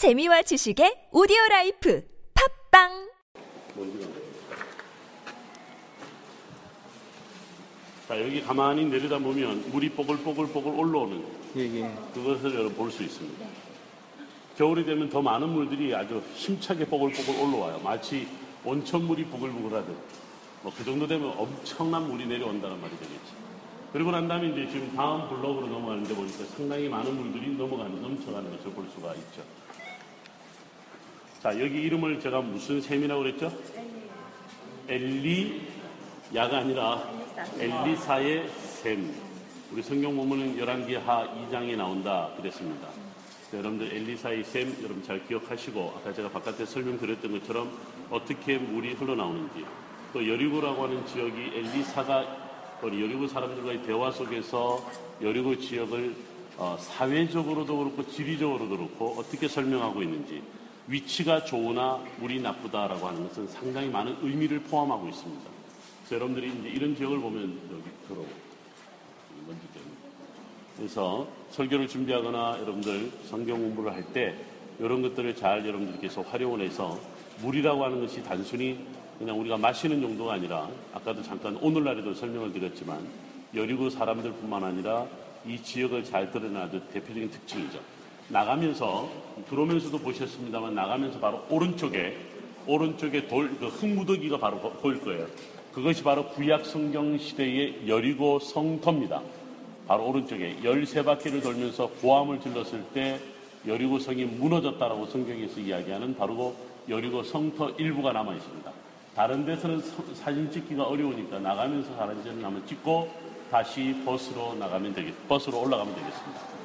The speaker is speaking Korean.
재미와 지식의 오디오라이프 팝빵. 자, 여기 가만히 내리다 보면 물이 뽀글뽀글뽀글 올라오는 그것을 여러분 볼 수 있습니다. 겨울이 되면 더 많은 물들이 아주 힘차게 뽀글뽀글 올라와요. 마치 온천물이 부글부글하듯 뭐 그 정도 되면 엄청난 물이 내려온다는 말이 되겠지. 그리고 난 다음에 이제 지금 다음 블록으로 넘어가는데 보니까 상당히 많은 물들이 넘쳐가는 것을 볼 수가 있죠. 자, 여기 이름을 제가 무슨 셈이라고 그랬죠? 엘리야가 아니라 엘리사의 셈. 우리 성경 보면은 열왕기하 2장에 나온다 그랬습니다. 여러분들 엘리사의 셈 여러분 잘 기억하시고, 아까 제가 바깥에 설명드렸던 것처럼 어떻게 물이 흘러나오는지, 또 여리고라고 하는 지역이 엘리사가 여리고 사람들과의 대화 속에서 여리고 지역을 사회적으로도 그렇고 지리적으로도 그렇고 어떻게 설명하고 있는지, 위치가 좋으나 물이 나쁘다라고 하는 것은 상당히 많은 의미를 포함하고 있습니다. 그래서 여러분들이 이제 이런 지역을 보면 여기 들어오고 먼지 때문에, 그래서 설교를 준비하거나 여러분들 성경 공부를 할 때 이런 것들을 잘 여러분들께서 활용을 해서 물이라고 하는 것이 단순히 그냥 우리가 마시는 용도가 아니라, 아까도 잠깐 오늘날에도 설명을 드렸지만 여리고 사람들뿐만 아니라 이 지역을 잘 드러나는 대표적인 특징이죠. 나가면서 들어오면서도 보셨습니다만 나가면서 바로 오른쪽에 돌, 그 흙무더기가 바로 보일 거예요. 그것이 바로 구약 성경 시대의 여리고 성터입니다. 바로 오른쪽에 13바퀴를 돌면서 고함을 질렀을 때 여리고 성이 무너졌다라고 성경에서 이야기하는 바로 여리고 성터 일부가 남아 있습니다. 다른 데서는 사진 찍기가 어려우니까 나가면서 다른 데는 한번 찍고 다시 버스로 올라가면 되겠습니다.